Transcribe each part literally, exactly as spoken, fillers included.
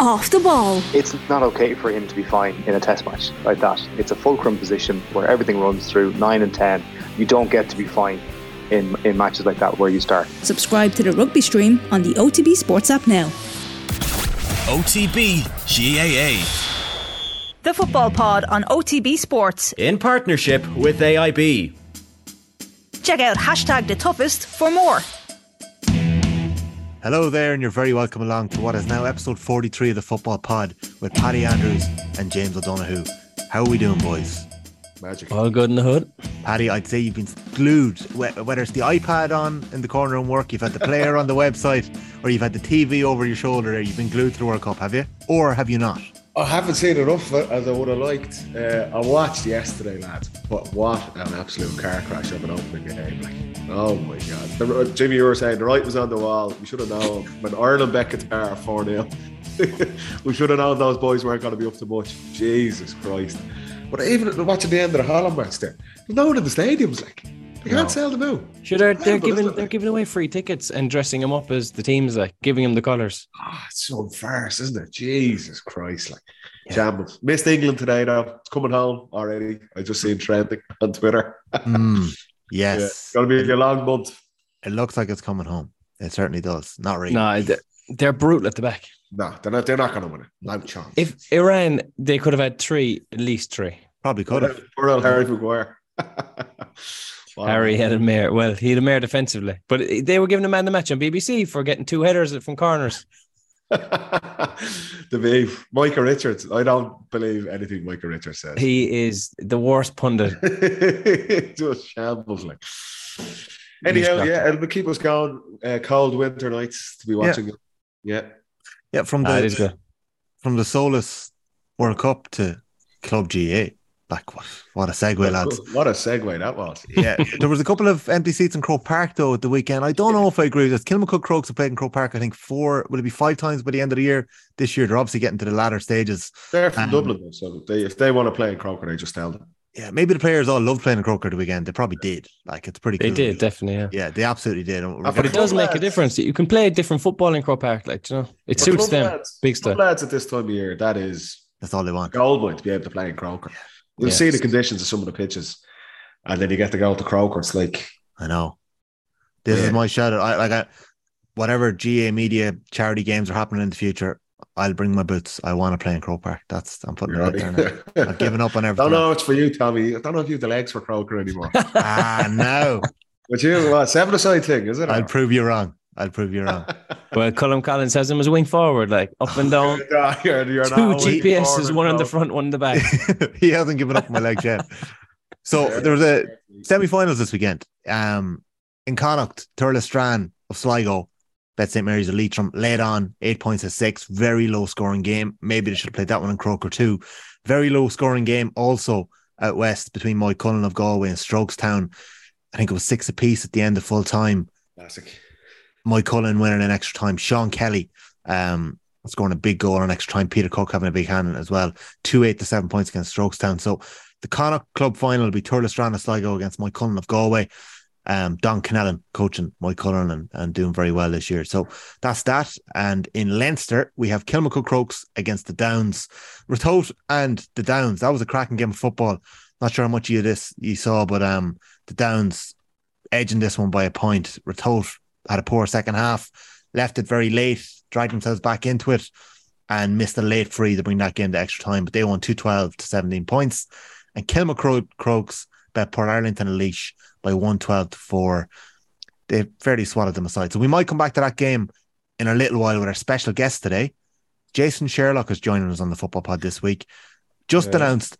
off the ball. It's not okay for him to be fine in a test match like that. It's a fulcrum position where everything runs through, nine and ten. You don't get to be fine in, in matches like that where you start. Subscribe to the Rugby Stream on the O T B Sports app now. O T B G A A. The Football Pod on O T B Sports in partnership with A I B. Check out hashtag the toughest for more. Hello there, and you're very welcome along to what is now episode forty-three of the Football Pod with Paddy Andrews and James O'Donoghue. How are we doing, boys? Magic. All good in the hood. Paddy, I'd say you've been glued, whether it's the iPad on in the corner and work, you've had the player on the website, or you've had the T V over your shoulder there. You've been glued to the World Cup, have you? Or have you not? I haven't seen enough as I would have liked. Uh, I watched yesterday, lads, but what an absolute car crash of an opening game. Like, oh my God. The, Jimmy, you were saying the right was on the wall. We should have known. When Ireland beat Qatar four nil, we should have known those boys weren't going to be up to much. Jesus Christ. But even watching the end of the Holland match there, there's no one in the stadiums, like. They can't no. sell them out. Sure, they're, they're, giving, they're giving away free tickets and dressing them up as the teams, like, giving them the colours. Ah, oh, it's so farce, isn't it? Jesus Christ, like, yeah. Shambles. Missed England today, though. It's coming home already. I just seen trending on Twitter. mm, yes. Yeah, it's going to be a long month. It looks like it's coming home. It certainly does. Not really. No, they're brutal at the back. No, they're not, they're not going to win it. No chance. If Iran, they could have had three, at least three. Probably could have. Poor old Harry Maguire. Wow. Harry had a mare. Well, he had a mare defensively, but they were giving a man the match on B B C for getting two headers from corners. The beef. Michael Richards. I don't believe anything Michael Richards says. He is the worst pundit. Just shambles, like. Anyhow, yeah, it'll keep us going. Uh, cold winter nights to be watching. Yeah, yeah, yeah from the, ah, the from the Soulless World Cup to Club G A. Like, what, what a segue, lads. What a segue that was. Yeah. There was a couple of empty seats in Croke Park, though, at the weekend. I don't know if I agree with this. Kilmacud Crokes have played in Croke Park, I think, four, will it be five times by the end of the year? This year, they're obviously getting to the latter stages. They're from um, Dublin, so they, if they want to play in Croker, they just tell them. Yeah, maybe the players all loved playing in Croker the weekend. They probably did. Like, it's pretty cool. They did, definitely, yeah. Yeah, they absolutely did. But it, it does lads. make a difference. You can play different football in Croke Park, like, you know. It but suits them. Lads, big stuff. Lads at this time of year, that is... That's all they want. Goal boy to be able to play in Croker. Yeah. You'll yes. see the conditions of some of the pitches, and then you get to go to Croker. It's like, I know. This yeah. is my shout out. I like I, whatever G A media charity games are happening in the future. I'll bring my boots. I want to play in Croke Park. That's I'm putting You're it right. there now. I've given up on everything. I don't know. It's for you, Tommy. I don't know if you have the legs for Croker anymore. Ah, no. But you uh, seven aside thing, is it? I'll or? prove you wrong. I'll prove you wrong. Well, Colin Collins has him as a wing forward, like up and down. no, you're, you're Two G P Ss, one in the front, one in the back. He hasn't given up my legs yet. So there was a semi-finals this weekend. Um, in Connacht, Tourlestrane of Sligo, Bet Saint Mary's Elite from late on, eight points to six. Very low-scoring game. Maybe they should have played that one in Croker too. Very low-scoring game also out west between Moycullen of Galway and Strokestown. I think it was six apiece at the end of full time. Classic. Moycullen winning an extra time. Sean Kelly um, scoring a big goal on extra time. Peter Cook having a big hand in it as well. two eight to seven points against Strokestown. So the Connacht club final will be Tourlestrane of Sligo against Moycullen of Galway. Um, John Keane coaching Moycullen and, and doing very well this year. So that's that. And in Leinster, we have Kilmacud Crokes against the Downs. Rathout and the Downs. That was a cracking game of football. Not sure how much of this you saw, but um, the Downs edging this one by a point. Rathout had a poor second half, left it very late, dragged themselves back into it and missed a late free to bring that game to extra time. But they won two twelve to seventeen points. And Kilmacud Crokes bet Port Arlington and Laois by one twelve to four. They fairly swatted them aside. So we might come back to that game in a little while with our special guest today. Jason Sherlock is joining us on the Football Pod this week. Just yeah. announced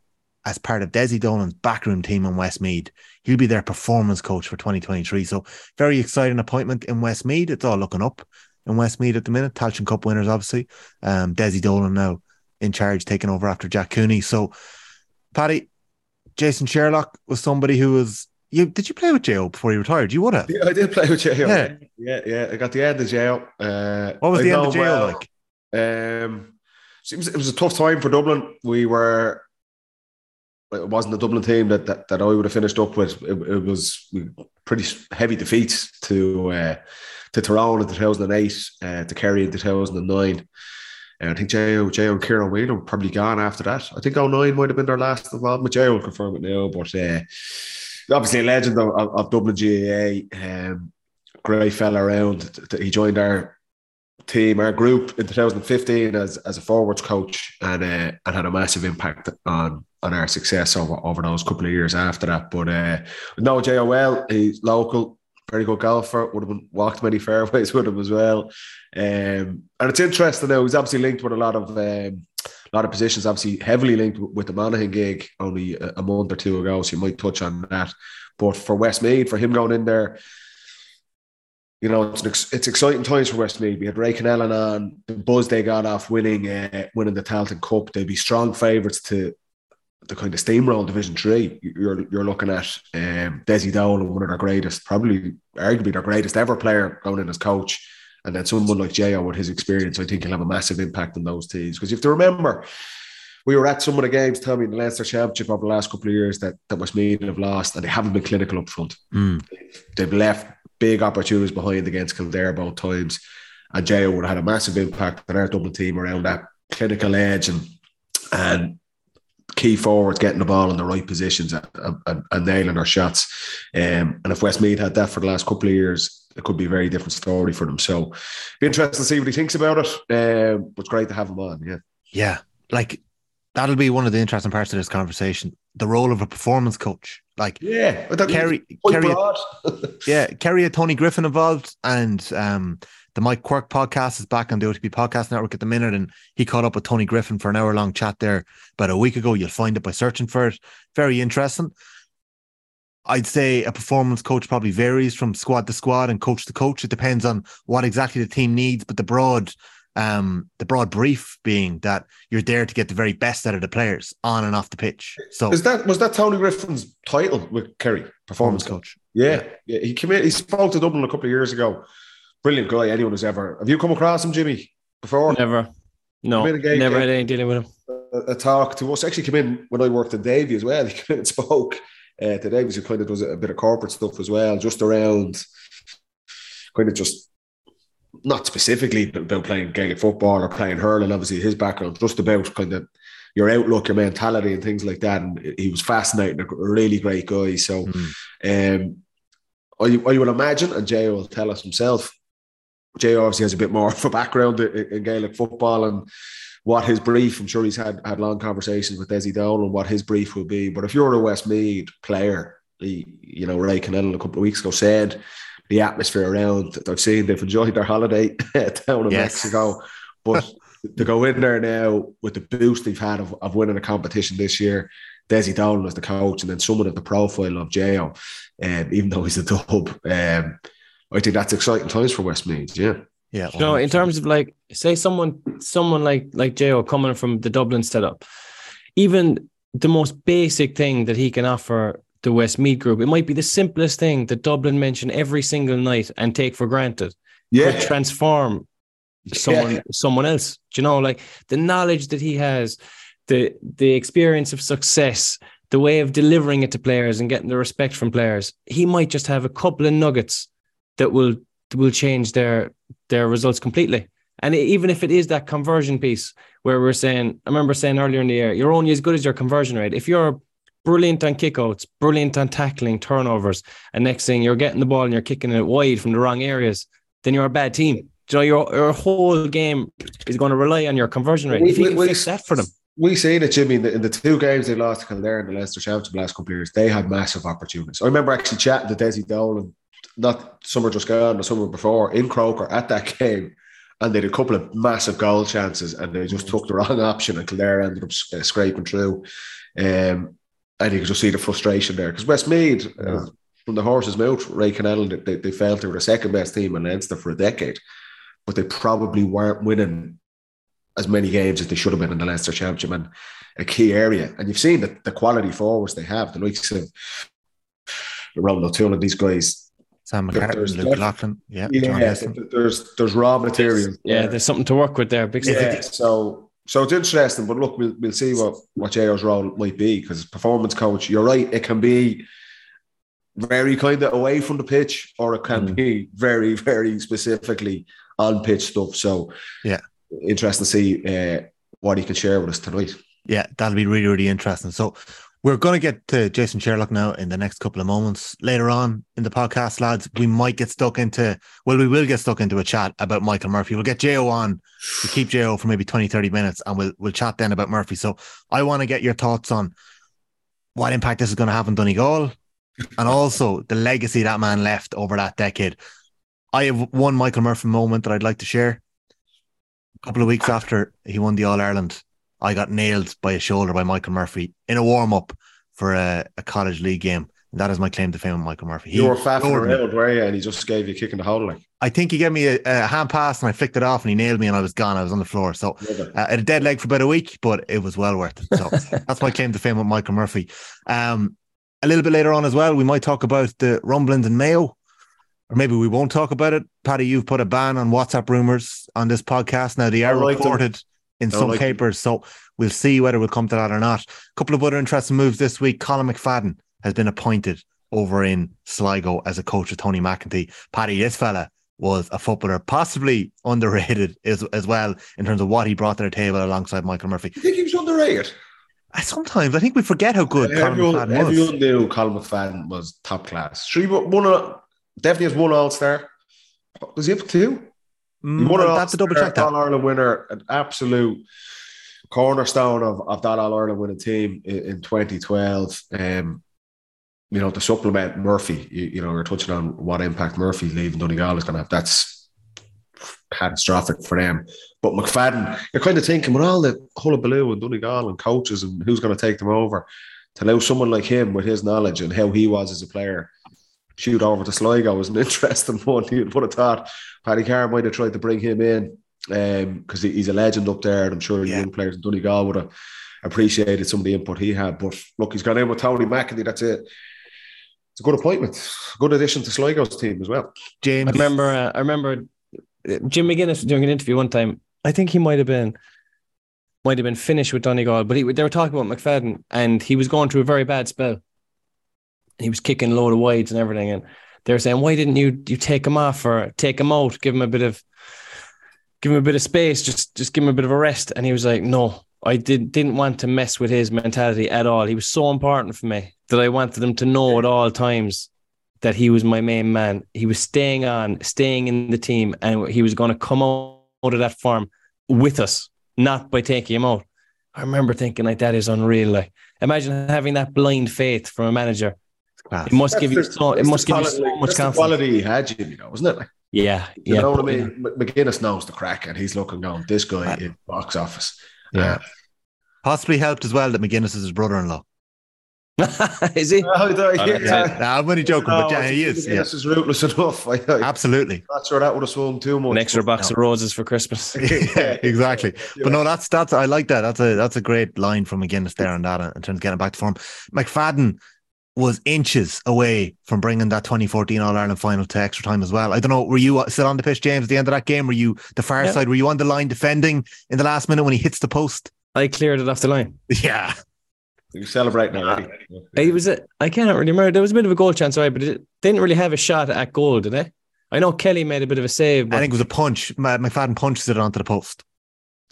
as part of Desi Dolan's backroom team in Westmeath. He'll be their performance coach for twenty twenty-three. So very exciting appointment in Westmeath. It's all looking up in Westmeath at the minute. Talchon Cup winners, obviously. Um, Desi Dolan now in charge, taking over after Jack Cooney. So, Paddy, Jason Sherlock was somebody who was... You, did you play with J O before you retired? You would have. Yeah, I did play with J O. Yeah, yeah. yeah. I got the end of J O. Uh, what was I the end of J O well. like? Um, it, was, it was a tough time for Dublin. We were... It wasn't the Dublin team that, that, that I would have finished up with. It, it was pretty heavy defeats to uh, to Tyrone in two thousand eight, uh, to Kerry in two thousand nine. And I think J O, J O and Kieran Whelan were probably gone after that. I think oh nine might have been their last involvement. J O will confirm it now, but uh, obviously a legend of, of Dublin G A A. Um, great fella around. He joined our team, our group in two thousand fifteen as, as a forwards coach, and uh, and had a massive impact on on our success over, over those couple of years after that. But uh, no, J O well, he's local, very good golfer, would have been, walked many fairways with him as well. Um, and it's interesting though, he's obviously linked with a lot of um, a lot of positions, obviously heavily linked with the Monaghan gig only a, a month or two ago, so you might touch on that. But for Westmeath, for him going in there, you know, it's, ex- it's exciting times for Westmeath. We had Ray Connellan on, the buzz they got off winning uh, winning the Talchon Cup. They'd be strong favourites to the kind of steamroll Division Three. You're you're looking at um, Desi Dolan, one of their greatest, probably arguably their greatest ever player, going in as coach, and then someone like J O with his experience. I think he'll have a massive impact on those teams, because if you remember, we were at some of the games, Tommy, in the Leinster Championship over the last couple of years that that Westmeath have lost, and they haven't been clinical up front. Mm. They've left big opportunities behind against Kildare both times, and J O would have had a massive impact on our Dublin team around that clinical edge and and key forwards getting the ball in the right positions and, and, and nailing their shots. Um, and if Westmeath had that for the last couple of years, it could be a very different story for them. So it'll be interesting to see what he thinks about it. Um, but it's great to have him on, yeah. Yeah, like that'll be one of the interesting parts of this conversation, the role of a performance coach. Like, yeah, Kerry, Kerry, yeah, Kerry had Tony Griffin involved, and um, the Mike Quirk podcast is back on the O T B Podcast Network at the minute, and he caught up with Tony Griffin for an hour long chat there about a week ago. You'll find it by searching for it. Very interesting. I'd say a performance coach probably varies from squad to squad and coach to coach. It depends on what exactly the team needs, but the broad, um, the broad brief being that you're there to get the very best out of the players on and off the pitch. So, is that was that Tony Griffin's title with Kerry, performance coach? coach. Yeah. yeah, yeah. He came in. He spoke to Dublin a couple of years ago. Brilliant guy. Anyone who's ever have you come across him, Jimmy, before? Never. No, never game, had any dealing with him. A, a talk to us. Actually, came in when I worked in Davy as well. He came in and spoke. Uh, today was kind of does a bit of corporate stuff as well, just around kind of just not specifically about playing Gaelic football or playing hurling, obviously his background, just about kind of your outlook, your mentality and things like that. And he was fascinating, a really great guy. So mm. um, I, I would imagine, and J O will tell us himself, J O obviously has a bit more of a background in, in Gaelic football and what his brief, I'm sure he's had, had long conversations with Desi Dolan and what his brief will be. But if you're a Westmeath player, he, you know, Ray Connellan a couple of weeks ago said the atmosphere around, I've seen they've enjoyed their holiday down in yes. Mexico. But to go in there now with the boost they've had of, of winning a competition this year, Desi Dolan as the coach, and then someone of the profile of J O, um, even though he's a dub, um, I think that's exciting times for Westmeath, yeah. Yeah. You know, in terms of like, say someone, someone like like J O coming from the Dublin setup, even the most basic thing that he can offer the Westmeath group, it might be the simplest thing that Dublin mention every single night and take for granted. Yeah, could transform someone yeah. someone else. Do you know, like the knowledge that he has, the the experience of success, the way of delivering it to players and getting the respect from players. He might just have a couple of nuggets that will will change their. their results completely. And even if it is that conversion piece where we're saying, I remember saying earlier in the year, you're only as good as your conversion rate. If you're brilliant on kickouts, brilliant on tackling, turnovers, and next thing you're getting the ball and you're kicking it wide from the wrong areas, then you're a bad team. So your, your whole game is going to rely on your conversion rate. We, if you we, can we, fix that for them. We see that, Jimmy, in the, in the two games they lost to Kildare and the Leinster Championship the last couple of years, they had massive opportunities. I remember actually chatting to Desi Dolan not summer just gone, the summer before in Croke Park at that game, and they had a couple of massive goal chances and they just took the wrong option and Kildare ended up scraping through. Um, and you could just see the frustration there because Westmeath, yeah. uh, from the horse's mouth, Ray Connellan, they, they felt they were the second best team in Leinster for a decade, but they probably weren't winning as many games as they should have been in the Leinster Championship and a key area. And you've seen the, the quality forwards they have, the likes of Ronald O'Toole and these guys, Sam McCartan, Luke Lachlan, yeah, yeah there's there's raw material. Yeah, there's something to work with there. Big yeah, so so it's interesting, but look, we'll we'll see what what J O's role might be because performance coach, you're right, it can be very kind of away from the pitch, or it can mm. be very very specifically on pitch stuff. So yeah, interesting to see uh, what he can share with us tonight. Yeah, that'll be really, really interesting. So we're going to get to Jason Sherlock now in the next couple of moments. Later on in the podcast, lads, we might get stuck into, well, we will get stuck into a chat about Michael Murphy. We'll get J O on. We'll keep J O for maybe twenty, thirty minutes and we'll we'll chat then about Murphy. So I want to get your thoughts on what impact this is going to have on Donegal and also the legacy that man left over that decade. I have one Michael Murphy moment that I'd like to share. A couple of weeks after he won the All-Ireland, I got nailed by a shoulder by Michael Murphy in a warm-up for a, a college league game. And that is my claim to fame, Michael Murphy. He you were faffing around, were you? And he just gave you a kick in the hole. Like. I think he gave me a, a hand pass and I flicked it off and he nailed me and I was gone. I was on the floor. So uh, I had a dead leg for about a week, but it was well worth it. So that's my claim to fame with Michael Murphy. Um, a little bit later on as well, we might talk about the rumblings in Mayo. Or maybe we won't talk about it. Paddy, you've put a ban on WhatsApp rumours on this podcast. Now, they are like reported them. in some like papers, them. so we'll see whether we'll come to that or not. A couple of other interesting moves this week. Colin McFadden has been appointed over in Sligo as a coach of Tony McEntee. Paddy, this fella was a footballer, possibly underrated as, as well in terms of what he brought to the table alongside Michael Murphy. You think he was underrated? Sometimes I think we forget how good yeah, Colin everyone, McFadden everyone was. Everyone knew Colin McFadden was top class. Three, one of... Definitely has one All-Star. Was he up to two? Mm, one that's a double check. That. All-Ireland winner, an absolute cornerstone of, of that All-Ireland winning team in, in twenty twelve. Um, you know, to supplement Murphy, you, you know, we're touching on what impact Murphy leaving Donegal is going to have. That's catastrophic for them. But McFadden, you're kind of thinking, with all the hullabaloo and Donegal and coaches and who's going to take them over, to allow someone like him with his knowledge and how he was as a player shoot over to Sligo was an interesting one. You'd would have thought Paddy Carr might have tried to bring him in because um, he's a legend up there, and I'm sure the yeah. young players in Donegal would have appreciated some of the input he had. But look, he's gone in with Tony McEntee. That's it. It's a good appointment, good addition to Sligo's team as well. James, I remember, uh, I remember Jim McGuinness doing an interview one time. I think he might have been, might have been finished with Donegal, but he, they were talking about McFadden, and he was going through a very bad spell. He was kicking a load of wides and everything, and they were saying, "Why didn't you you take him off or take him out? Give him a bit of, give him a bit of space. Just just give him a bit of a rest." And he was like, "No, I did didn't want to mess with his mentality at all. He was so important for me that I wanted him to know at all times that he was my main man. He was staying on, staying in the team, and he was going to come out of that form with us, not by taking him out." I remember thinking, like, that is unreal. Like, imagine having that blind faith from a manager. Wow. It must that's give you so. It must give quality, you so much confidence. The quality he had, you know, wasn't it? Like, yeah, you yeah, know what I mean. Yeah. McGuinness knows the crack, and he's looking down. This guy in box office. Yeah, uh, possibly helped as well that McGuinness is his brother-in-law. Is he? No, no, yeah. Yeah. No, I'm only joking, no, but yeah, he is. McGuinness yeah. is ruthless enough. I, I, Absolutely. Not sure that would have swung too much. An extra box no. of roses for Christmas. Yeah, exactly. Yeah. But no, that's that's. I like that. That's a that's a great line from McGuinness there on that in terms of getting back to form. McFadden was inches away from bringing that twenty fourteen All-Ireland final to extra time as well. I don't know, were you still on the pitch, James, at the end of that game? Were you the far yeah. side? Were you on the line defending in the last minute when he hits the post? I cleared it off the line. Yeah. You celebrate now. Uh, it was a, I can't really remember. There was a bit of a goal chance, right? But it didn't really have a shot at goal, did it? I know Kelly made a bit of a save. But I think it was a punch. McFadden punches it onto the post.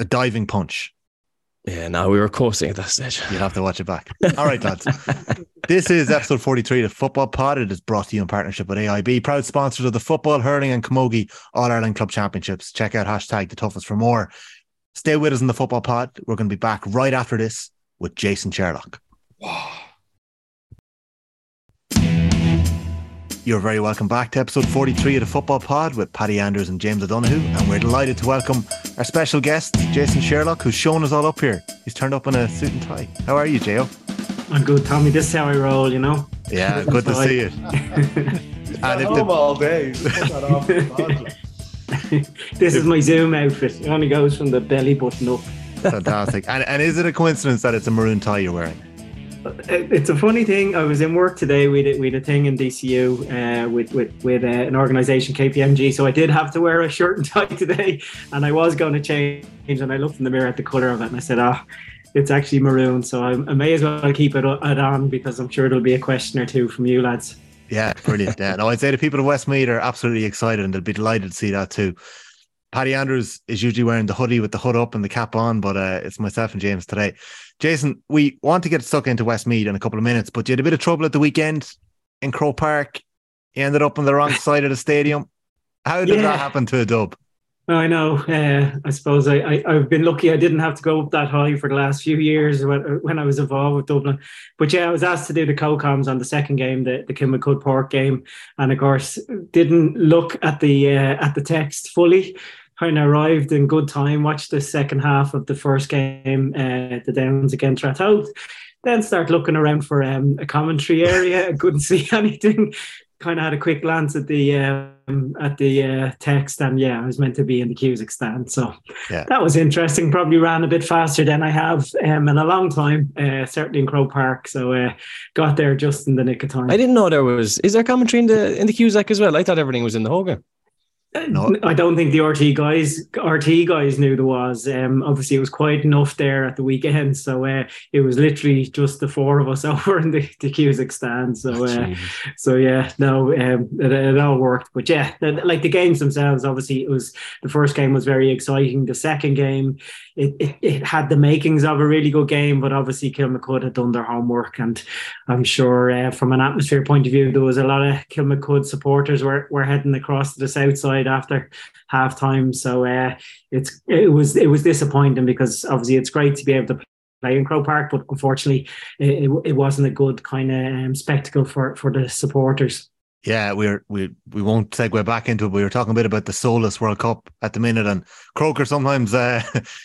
A diving punch. Yeah, no, we were coasting at that stage. You'll have to watch it back. All right, lads. This is episode forty-three of the Football Pod. It is brought to you in partnership with A I B, proud sponsors of the Football, Hurling and Camogie All-Ireland Club Championships. Check out hashtag the toughest for more. Stay with us in the Football Pod. We're going to be back right after this with Jason Sherlock. Wow. You're very welcome back to episode forty-three of the Football Pod with Paddy Andrews and James O'Donoghue, and we're delighted to welcome our special guest, Jason Sherlock, who's shown us all up here. He's turned up in a suit and tie. How are you, J O? I'm good, Tommy. This is how I roll, you know? Yeah, good to see it. He's and if home the... all day. This is my Zoom outfit. It only goes from the belly button up. Fantastic. And, and is it a coincidence that it's a maroon tie you're wearing? It's a funny thing. I was in work today. We did we did a thing in D C U uh, with with with uh, an organisation, K P M G. So I did have to wear a shirt and tie today, and I was going to change. And I looked in the mirror at the colour of it, and I said, "Ah, oh, it's actually maroon." So I, I may as well keep it on because I'm sure there'll be a question or two from you lads. Yeah, brilliant. Yeah, no, I'd say the people of Westmeath are absolutely excited, and they'll be delighted to see that too. Paddy Andrews is usually wearing the hoodie with the hood up and the cap on, but uh, it's myself and James today. Jason, we want to get stuck into Westmeath in a couple of minutes, but you had a bit of trouble at the weekend in Croke Park. You ended up on the wrong side of the stadium. How did yeah. that happen to a dub? No, I know. Uh, I suppose I, I, I've been lucky. I didn't have to go up that high for the last few years when, when I was involved with Dublin. But yeah, I was asked to do the co-coms on the second game, the, the Kilmacud Park game. And of course, didn't look at the uh, at the text fully. Kind of arrived in good time, watched the second half of the first game, uh, the Downs against Rathout. Then start looking around for um, a commentary area. I couldn't see anything. Kind of had a quick glance at the um, at the uh, text, and yeah, I was meant to be in the Cusick stand, so yeah. that was interesting. Probably ran a bit faster than I have um, in a long time, uh, certainly in Croke Park. So uh, got there just in the nick of time. I didn't know there was. Is there commentary in the in the Cusick as well? I thought everything was in the whole game. No. I don't think the R T guys R T guys knew there was. Um, obviously, it was quiet enough there at the weekend, so uh, it was literally just the four of us over in the, the Cusick stand. So, uh, so yeah, no, um, it, it all worked. But yeah, like the games themselves, obviously, it was the first game was very exciting. The second game, it it, it had the makings of a really good game, but obviously, Kilmacud had done their homework, and I'm sure uh, from an atmosphere point of view, there was a lot of Kilmacud supporters were were heading across to the south side after half time. So uh, it's it was it was disappointing, because obviously it's great to be able to play in Croke Park, but unfortunately it, it wasn't a good kind of um, spectacle for, for the supporters. Yeah, we're we we won't segue back into it, but we were talking a bit about the soulless World Cup at the minute, and Croker sometimes uh,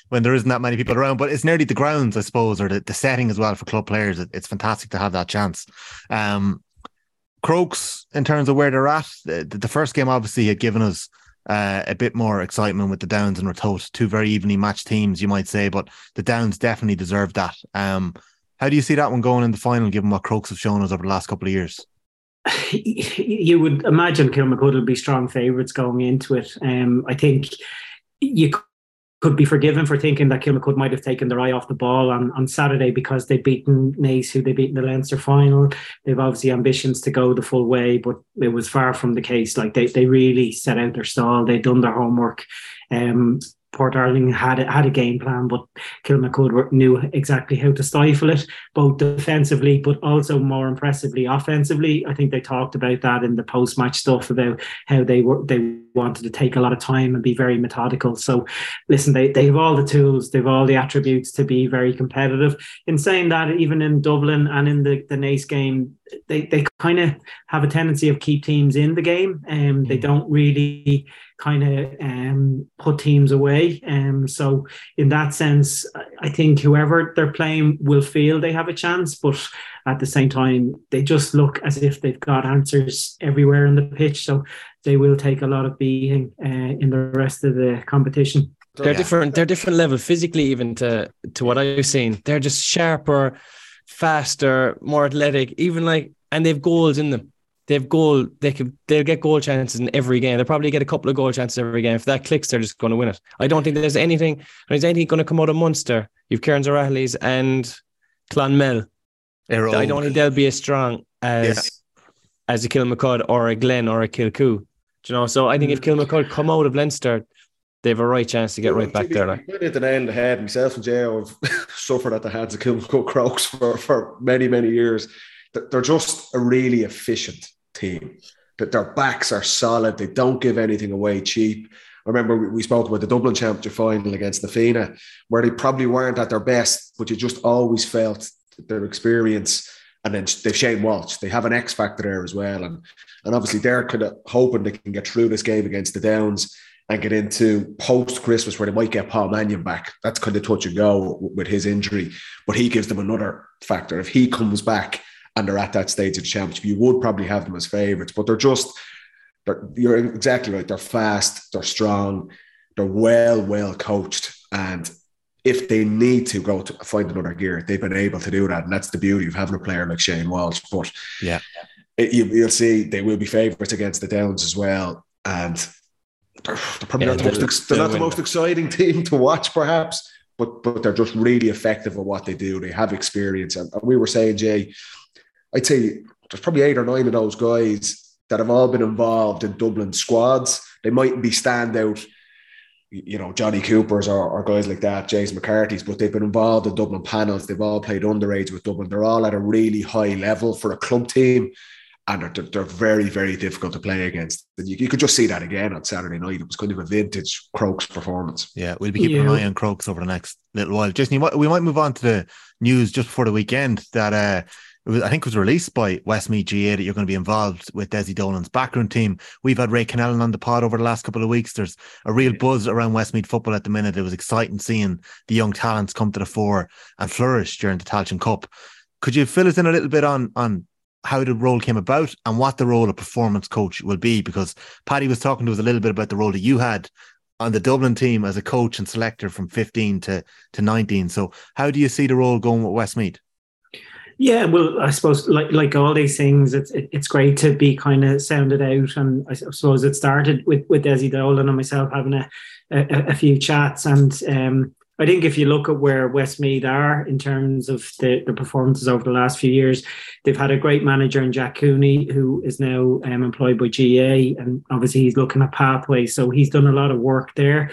when there isn't that many people around, but it's nearly the grounds, I suppose, or the, the setting as well for club players. It, it's fantastic to have that chance. Um, Crokes, in terms of where they're at, the, the first game obviously had given us uh, a bit more excitement with the Downs and Rathout, two very evenly matched teams, you might say, but the Downs definitely deserved that. Um, how do you see that one going in the final, given what Crokes have shown us over the last couple of years? You would imagine Kilmacud will be strong favourites going into it. Um, I think you could could be forgiven for thinking that Kilmacud might have taken their eye off the ball on, on Saturday, because they've beaten Naas, who they beat in the Leinster final. They've obviously ambitions to go the full way, but it was far from the case. Like they, they really set out their stall. They'd done their homework. Um, Port Arlington had a, had a game plan, but Kilmacud knew exactly how to stifle it, both defensively, but also more impressively offensively. I think they talked about that in the post-match stuff about how they were they wanted to take a lot of time and be very methodical. So, listen, they they have all the tools, they've all the attributes to be very competitive. In saying that, even in Dublin and in the the Naas game, they they kind of have a tendency of keep teams in the game, and um, they don't really kind of um, put teams away. Um, so in that sense, I think whoever they're playing will feel they have a chance, but at the same time, they just look as if they've got answers everywhere on the pitch. So they will take a lot of beating uh, in the rest of the competition. They're yeah. different. They're different level physically, even to to what I've seen. They're just sharper, faster, more athletic. Even like, and they've goals in them. They've goal. They could. They'll get goal chances in every game. They'll probably get a couple of goal chances every game. If that clicks, they're just going to win it. I don't think there's anything. There's anything going to come out of Munster. You've Cairns O'Reilly's and Clonmel. I don't think they'll be as strong as yeah. as a Kilmacud or a Glen or a Kilcoo. Do you know? So I think if Kilmacud come out of Leinster, they have a right chance to get right back there. Like. At the nail on the head, myself and Jay have suffered at the hands of Kilmacud Crokes for, for many, many years. They're just a really efficient team. That their backs are solid. They don't give anything away cheap. I remember we spoke about the Dublin Championship final against the Fianna, where they probably weren't at their best, but you just always felt their experience. And then they've Shane Walsh. They have an X factor there as well. And, and obviously they're kind of hoping they can get through this game against the Downs and get into post-Christmas, where they might get Paul Mannion back. That's kind of touch and go with his injury. But he gives them another factor. If he comes back and they're at that stage of the championship, you would probably have them as favourites. But they're just, they're, you're exactly right. They're fast, they're strong, they're well, well coached. And if they need to go to find another gear, they've been able to do that. And that's the beauty of having a player like Shane Walsh. But yeah, it, you, you'll see they will be favourites against the Downs as well. And they're, they're probably yeah, not, they'll, the, most, they're not the most exciting team to watch, perhaps, but, but they're just really effective at what they do. They have experience. And, and we were saying, Jay, I'd say there's probably eight or nine of those guys that have all been involved in Dublin squads. They mightn't be standout you know, Johnny Coopers or, or guys like that, James McCarthy's, but they've been involved in Dublin panels. They've all played underage with Dublin. They're all at a really high level for a club team, and they're, they're very, very difficult to play against. And you, you could just see that again on Saturday night. It was kind of a vintage Crokes performance. Yeah, we'll be keeping yeah. an eye on Crokes over the next little while. Jason, you might, we might move on to the news just before the weekend that uh, it was, I think it was released by Westmeath G A that you're going to be involved with Desi Dolan's backroom team. We've had Ray Connellan on the pod over the last couple of weeks. There's a real yeah. buzz around Westmeath football at the minute. It was exciting seeing the young talents come to the fore and flourish during the Talchon Cup. Could you fill us in a little bit on on how the role came about and what the role of performance coach will be? Because Paddy was talking to us a little bit about the role that you had on the Dublin team as a coach and selector from fifteen to nineteen. So how do you see the role going with Westmeath? Yeah, well, I suppose like like all these things, it's it, it's great to be kind of sounded out. And I suppose it started with, with Desi Dolan and myself having a, a, a few chats. And um, I think if you look at where Westmeath are in terms of the, the performances over the last few years, they've had a great manager in Jack Cooney, who is now um, employed by G A, and obviously he's looking at pathways. So he's done a lot of work there.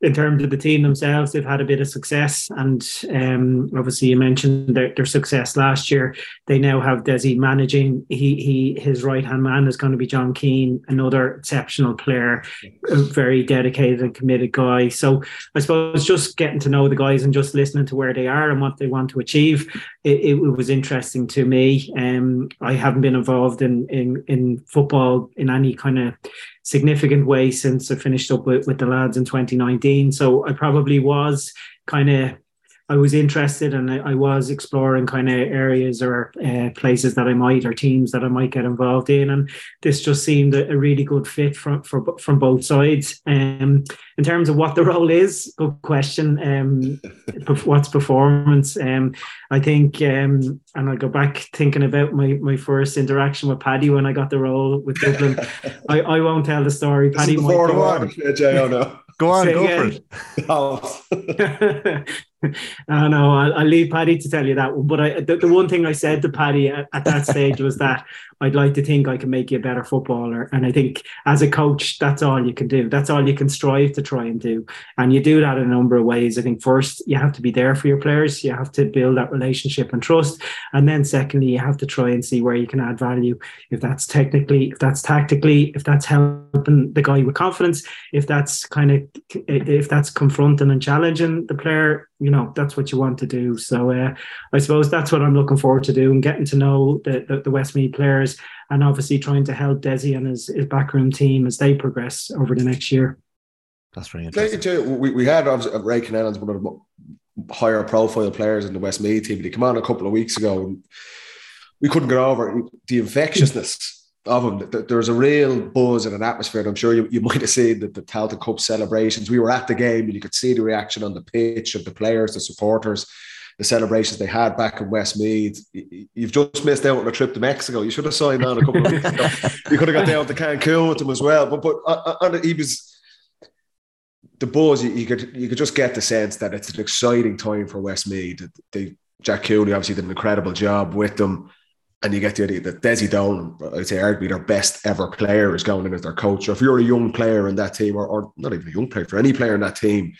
In terms of the team themselves, they've had a bit of success, and um, obviously you mentioned their, their success last year. They now have Desi managing. He he his right hand man is going to be John Keane, another exceptional player, a very dedicated and committed guy. So I suppose just getting to know the guys and just listening to where they are and what they want to achieve, it, it was interesting to me. Um, I haven't been involved in in in football in any kind of significant way since I finished up with, with the lads in twenty nineteen. So I probably was kind of, I was interested and I, I was exploring kind of areas or uh, places that I might, or teams that I might get involved in. And this just seemed a, a really good fit from, from, from both sides. Um, in terms of what the role is, good question. Um, what's performance? Um, I think, um, and I go back thinking about my, my first interaction with Paddy when I got the role with Dublin. I, I won't tell the story. This Paddy might go on. J O, no. Go on, so, go yeah. for it. I know, I'll, I'll leave Paddy to tell you that one. But I, the, the one thing I said to Paddy at, at that stage was that I'd like to think I can make you a better footballer. And I think as a coach, that's all you can do. That's all you can strive to try and do. And you do that in a number of ways. I think first, you have to be there for your players. You have to build that relationship and trust. And then secondly, you have to try and see where you can add value. If that's technically, if that's tactically, if that's helping the guy with confidence, if that's kind of, if that's confronting and challenging the player, you know, that's what you want to do. So uh, I suppose that's what I'm looking forward to doing, getting to know the, the, the Westmeath players, and obviously trying to help Desi and his, his backroom team as they progress over the next year. That's really interesting. We, we had Ray Connellan's one of the higher profile players in the Westmeath team. He came on a couple of weeks ago and we couldn't get over the infectiousness of him. There's a real buzz and an atmosphere, and I'm sure you, you might have seen that the Talchon Cup celebrations. We were at the game and you could see the reaction on the pitch of the players, the supporters, the celebrations they had back in Westmeath. You've just missed out on a trip to Mexico. You should have signed on a couple of weeks ago. You could have got down to Cancun with them as well. But but uh, uh, he was... The buzz, you, you, could, you could just get the sense that it's an exciting time for Westmeath. They, Jack Cooney obviously did an incredible job with them. And you get the idea that Desi Dolan, I'd say arguably their best ever player, is going in as their coach. So if you're a young player in that team, or, or not even a young player, for any player in that team,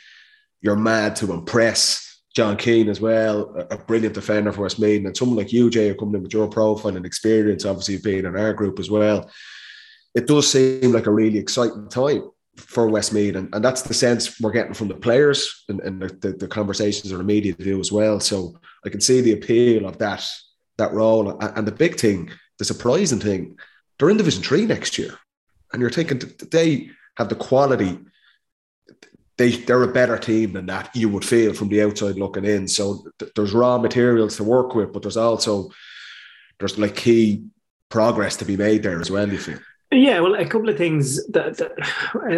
you're mad to impress. John Keane as well, a, a brilliant defender for Westmeath. And someone like you, Jay, coming in with your profile and experience, obviously being in our group as well. It does seem like a really exciting time for Westmeath. And, and that's the sense we're getting from the players and, and the, the, the conversations are immediate to do as well. So I can see the appeal of that. that role. And the big thing, the surprising thing, they're in Division three next year. And you're thinking they have the quality. They, they're a better team than that, you would feel, from the outside looking in. So th- there's raw materials to work with, but there's also, there's like key progress to be made there as well, you feel. Yeah, well, a couple of things that, that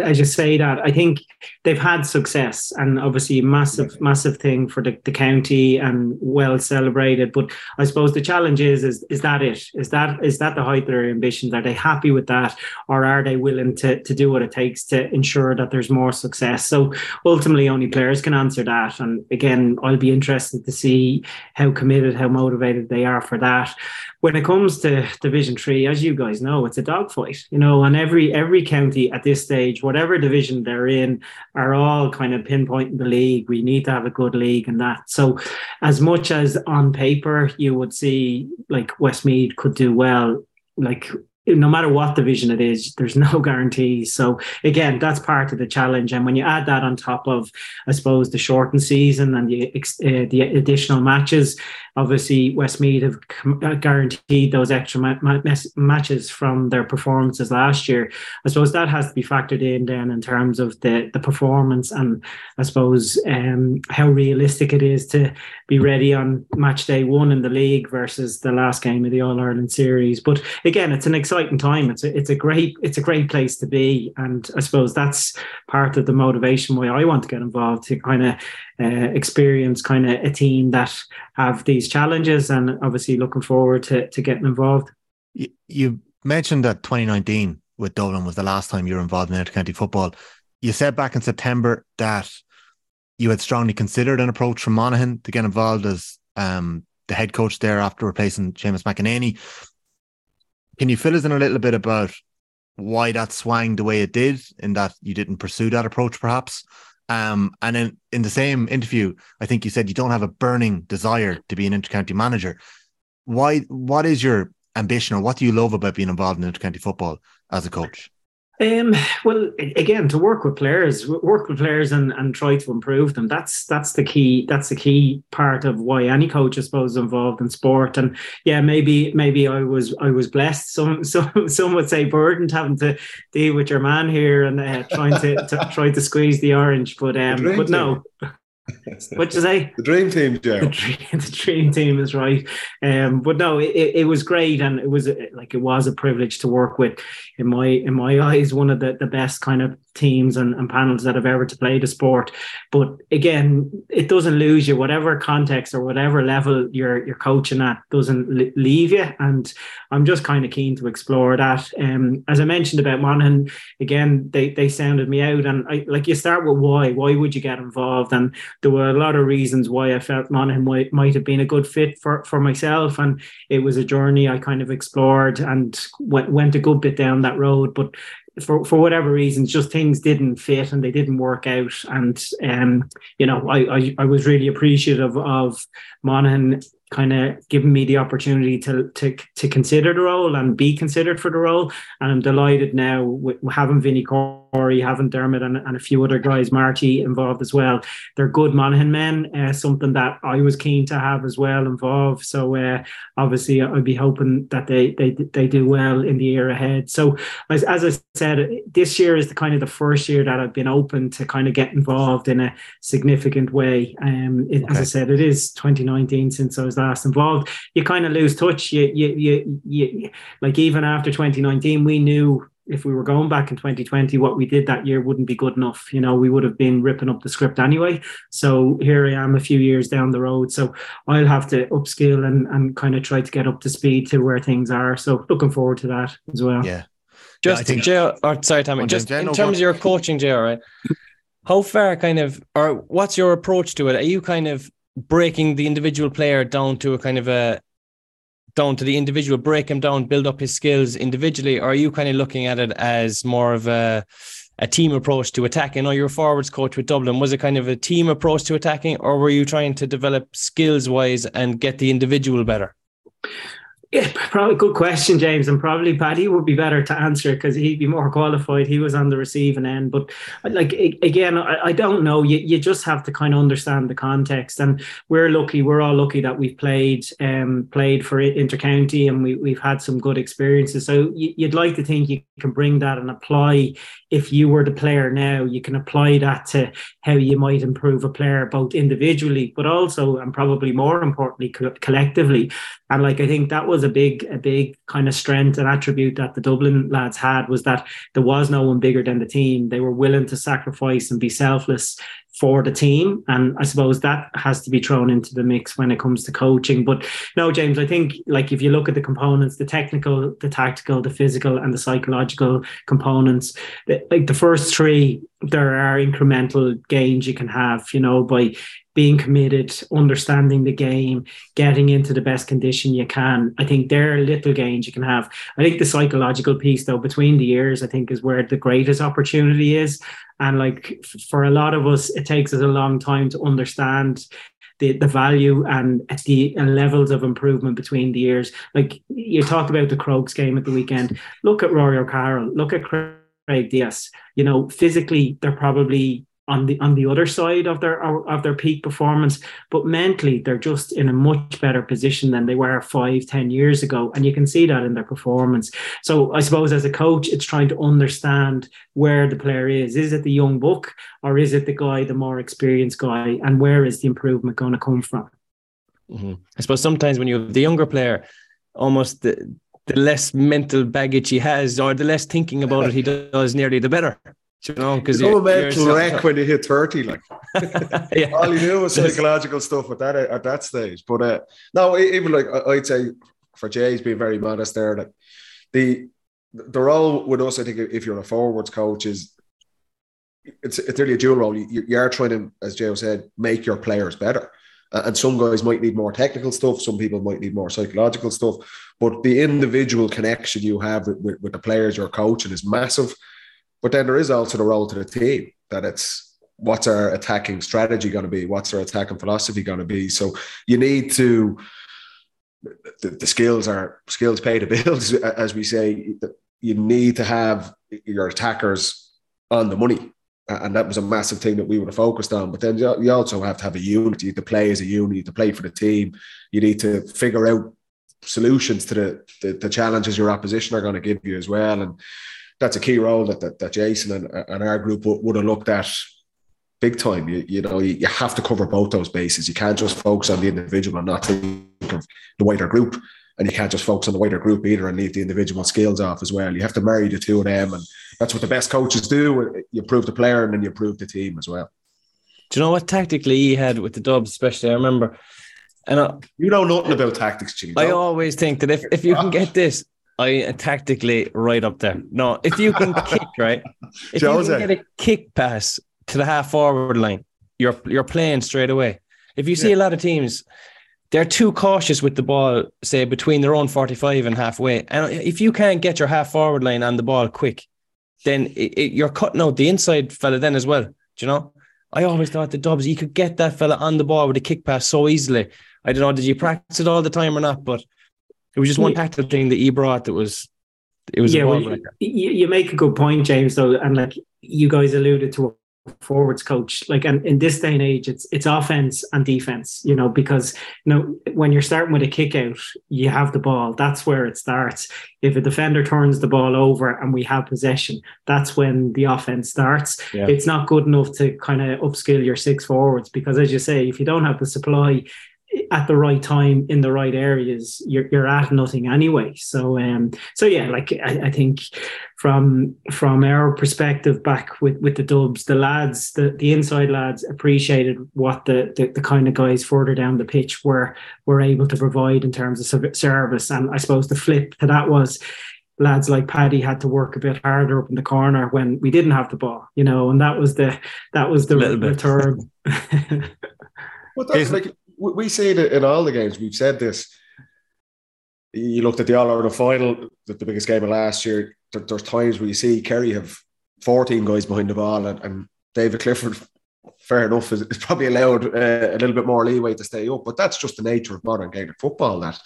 I just say that I think they've had success, and obviously massive, massive thing for the, the county and well celebrated. But I suppose the challenge is, is, is that it? Is that, is that the height of their ambitions? Are they happy with that? Or are they willing to, to do what it takes to ensure that there's more success? So ultimately only players can answer that. And again, I'll be interested to see how committed, how motivated they are for that. When it comes to Division three, as you guys know, it's a dogfight. you know, and every every county at this stage, whatever division they're in, are all kind of pinpointing the league. We need to have a good league and that. So as much as on paper you would see like Westmeath could do well, like no matter what division it is, there's no guarantees. So again, that's part of the challenge. And when you add that on top of, I suppose, the shortened season and the uh, the additional matches, obviously Westmeath have guaranteed those extra ma- ma- matches from their performances last year. I suppose that has to be factored in then in terms of the, the performance and I suppose um, how realistic it is to be ready on match day one in the league versus the last game of the All-Ireland series. But again, it's an exciting Exciting time. It's a, it's a great it's a great place to be, and I suppose that's part of the motivation why I want to get involved, to kind of uh, experience kind of a team that have these challenges, and obviously looking forward to, to getting involved. You, you mentioned that twenty nineteen with Dublin was the last time you were involved in inter-county football. You said back in September that you had strongly considered an approach from Monaghan to get involved as um, the head coach there after replacing Seamus McEnany. Can you fill us in a little bit about why that swung the way it did, in that you didn't pursue that approach perhaps? Um, and then in the same interview, I think you said you don't have a burning desire to be an intercounty manager. Why? What is your ambition, or what do you love about being involved in intercounty football as a coach? Um, well, again, to work with players, work with players and, and try to improve them. That's that's the key. That's the key part of why any coach, I suppose, is involved in sport. And yeah, maybe maybe I was I was blessed. Some some some would say burdened, having to deal with your man here and uh, trying to, to try to squeeze the orange. But um, but no. What'd you say? The dream team, Joe. The dream, the dream team is right. Um, but no, it, it was great, and it was like it was a privilege to work with. In my in my eyes, one of the, the best kind of teams and, and panels that have ever to play the sport. But again, it doesn't lose you. Whatever context or whatever level you're you're coaching at doesn't leave you. And I'm just kind of keen to explore that. Um, as I mentioned about Monaghan, again, they they sounded me out, and I, like you start with why. Why would you get involved? And there were a lot of reasons why I felt Monaghan might, might have been a good fit for, for myself, and it was a journey I kind of explored and went, went a good bit down that road. But for, for whatever reasons, just things didn't fit and they didn't work out. And, um, you know, I, I, I was really appreciative of Monaghan kind of giving me the opportunity to, to to consider the role and be considered for the role. And I'm delighted now with having Vinnie Corey, having Dermot and, and a few other guys, Marty, involved as well. They're good Monaghan men, uh, something that I was keen to have as well involved. So uh, obviously I'd be hoping that they they they do well in the year ahead. So as, as I said, this year is the kind of the first year that I've been open to kind of get involved in a significant way. Um, it, okay. As I said, it is twenty nineteen since I was last involved. You kind of lose touch. You, you, you, you, like even after twenty nineteen, we knew if we were going back in twenty twenty, what we did that year wouldn't be good enough. You know, we would have been ripping up the script anyway. So here I am a few years down the road. So I'll have to upskill and, and kind of try to get up to speed to where things are. So looking forward to that as well. Yeah. Just, yeah, J R, or, sorry, Tommy, just in terms of your coaching, J R, right? How far kind of, or what's your approach to it? Are you kind of breaking the individual player down to a kind of a down to the individual, break him down, build up his skills individually? Or are you kind of looking at it as more of a a team approach to attacking? Or your forwards coach with Dublin, was it kind of a team approach to attacking, or were you trying to develop skills wise and get the individual better? Yeah, probably good question, James, and probably Paddy would be better to answer because he'd be more qualified. He was on the receiving end, but like again, I, I don't know. You you just have to kind of understand the context, and we're lucky. We're all lucky that we've played um played for intercounty, and we we've had some good experiences. So you, you'd like to think you can bring that and apply. If you were the player now, you can apply that to how you might improve a player, both individually, but also and probably more importantly, co- collectively. And like I think that was a big, a big kind of strength and attribute that the Dublin lads had, was that there was no one bigger than the team. They were willing to sacrifice and be selfless for the team. And I suppose that has to be thrown into the mix when it comes to coaching. But no, James, I think like if you look at the components, the technical, the tactical, the physical and the psychological components, the, like the first three, there are incremental gains you can have, you know, by being committed, understanding the game, getting into the best condition you can. I think there are little gains you can have. I think the psychological piece, though, between the years, I think is where the greatest opportunity is. And like for a lot of us, it takes us a long time to understand the, the value and the levels of improvement between the years. Like you talked about the Crokes game at the weekend. Look at Rory O'Carroll. Look at Craig Diaz. You know, physically, they're probably on the on the other side of their of their peak performance, but mentally they're just in a much better position than they were five, ten years ago, and you can see that in their performance. So I suppose as a coach, it's trying to understand where the player is. Is it the young buck, or is it the guy, the more experienced guy, and where is the improvement going to come from? Mm-hmm. I suppose sometimes when you have the younger player, almost the, the less mental baggage he has, or the less thinking about it he does, nearly the better. You know, because you go back to wreck when you hit thirty, like yeah. All you knew was psychological stuff at that at that stage. But uh, no, even like I'd say for Jay's being very modest there, like the the role with us, I think if you're a forwards coach, is it's it's really a dual role. You, you are trying to, as Jay said, make your players better. Uh, and some guys might need more technical stuff. Some people might need more psychological stuff. But the individual connection you have with, with, with the players you're coaching is massive. But then there is also the role to the team, that it's what's our attacking strategy going to be? What's our attacking philosophy going to be? So you need to, the, the skills are, skills pay the bills, as we say. You need to have your attackers on the money. And that was a massive thing that we would have focused on. But then you also have to have a unit. You need to play as a unit, you need to play for the team. You need to figure out solutions to the, the, the challenges your opposition are going to give you as well. And that's a key role that that, that Jason and, and our group would, would have looked at big time. You, you know, you, you have to cover both those bases. You can't just focus on the individual and not think of the wider group. And you can't just focus on the wider group either and leave the individual skills off as well. You have to marry the two of them. And that's what the best coaches do. You improve the player and then you improve the team as well. Do you know what tactically he had with the Dubs, especially? I remember. and I, You know nothing about tactics, Chief. I always think that if, if you can get this, I tactically right up there. No, if you can kick, right? If Jose. You can get a kick pass to the half forward line, you're you're playing straight away. If you see yeah. a lot of teams, they're too cautious with the ball, say, between their own forty-five and halfway. And if you can't get your half forward line on the ball quick, then it, it, you're cutting out the inside fella then as well. Do you know? I always thought the Dubs, you could get that fella on the ball with a kick pass so easily. I don't know, did you practice it all the time or not? But it was just one tactical thing that he brought that was, it was. Yeah, well, you, you make a good point, James, though. And like you guys alluded to a forwards coach, like, and in this day and age, it's, it's offense and defense, you know, because, you know, when you're starting with a kick out, you have the ball. That's where it starts. If a defender turns the ball over and we have possession, that's when the offense starts. Yeah. It's not good enough to kind of upskill your six forwards, because as you say, if you don't have the supply at the right time in the right areas, you're you're at nothing anyway. So um, so yeah, like I, I think from from our perspective back with, with the Dubs, the lads, the, the inside lads appreciated what the, the the kind of guys further down the pitch were were able to provide in terms of service. And I suppose the flip to that was, lads like Paddy had to work a bit harder up in the corner when we didn't have the ball, you know, and that was the that was the return. Well, that's like. We see it in all the games. We've said this. You looked at the All Ireland final, the biggest game of last year. There's times where you see Kerry have fourteen guys behind the ball, and, and David Clifford, fair enough, is, is probably allowed uh, a little bit more leeway to stay up. But that's just the nature of modern Gaelic football. That